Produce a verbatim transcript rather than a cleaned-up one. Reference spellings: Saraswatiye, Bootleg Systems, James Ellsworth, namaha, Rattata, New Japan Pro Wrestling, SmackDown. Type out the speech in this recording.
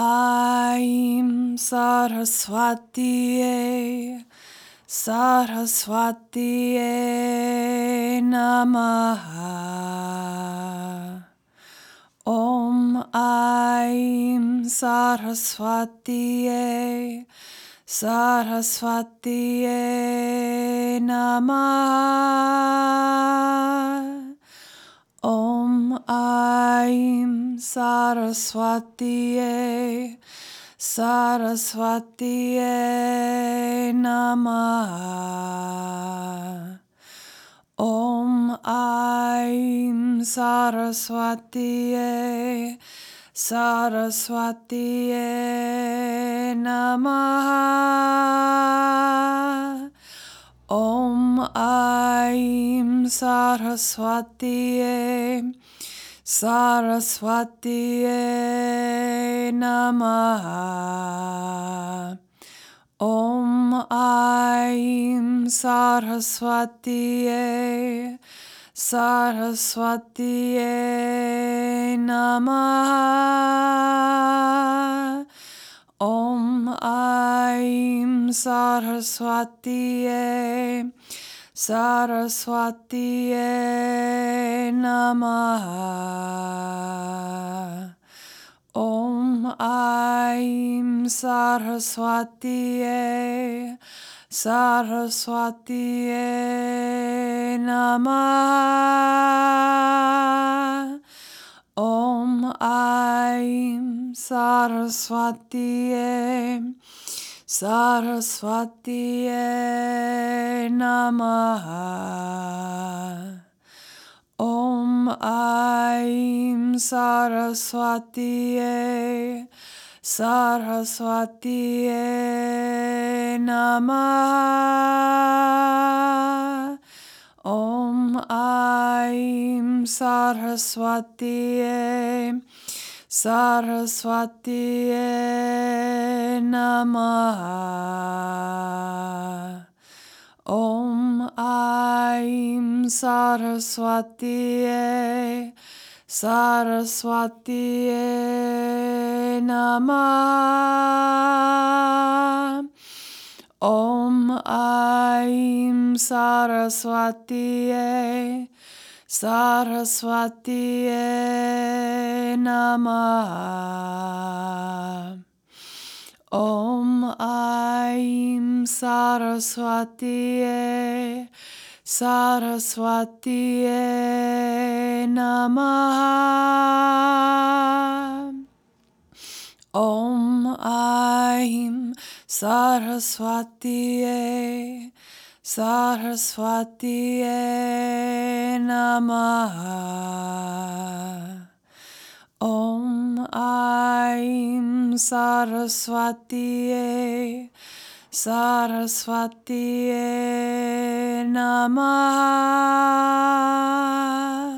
Aim Saraswatiye, Saraswatiye namaha. Om Aim Saraswatiye, Saraswatiye namaha. Om Aim Saraswatiye, Saraswatiye namaha. Om Aim Saraswatiye, Saraswatiye namaha. Om Aim Saraswatiye, Saraswatiye namaha. Om Aim Saraswatiye, Saraswatiye namaha. Om Aim Saraswatiye, Saraswatiye namaha. Om Aim Saraswatiye, Saraswatiye namaha. Om Aim Saraswatiye, Saraswatiye namaha. Om Aim Saraswatiye, Saraswatiye namaha. Om Aim Saraswatiye, Saraswatiye namaha. Om Aim Saraswatiye, Saraswatiye namaha. Om Aim Saraswatiye, Saraswatiye namaha. Om Aim Saraswatiye, Saraswatiye namaha. Om Aim Saraswatiye, Saraswatiye namaha. Om Aim Saraswatiye, Saraswatiye namaha.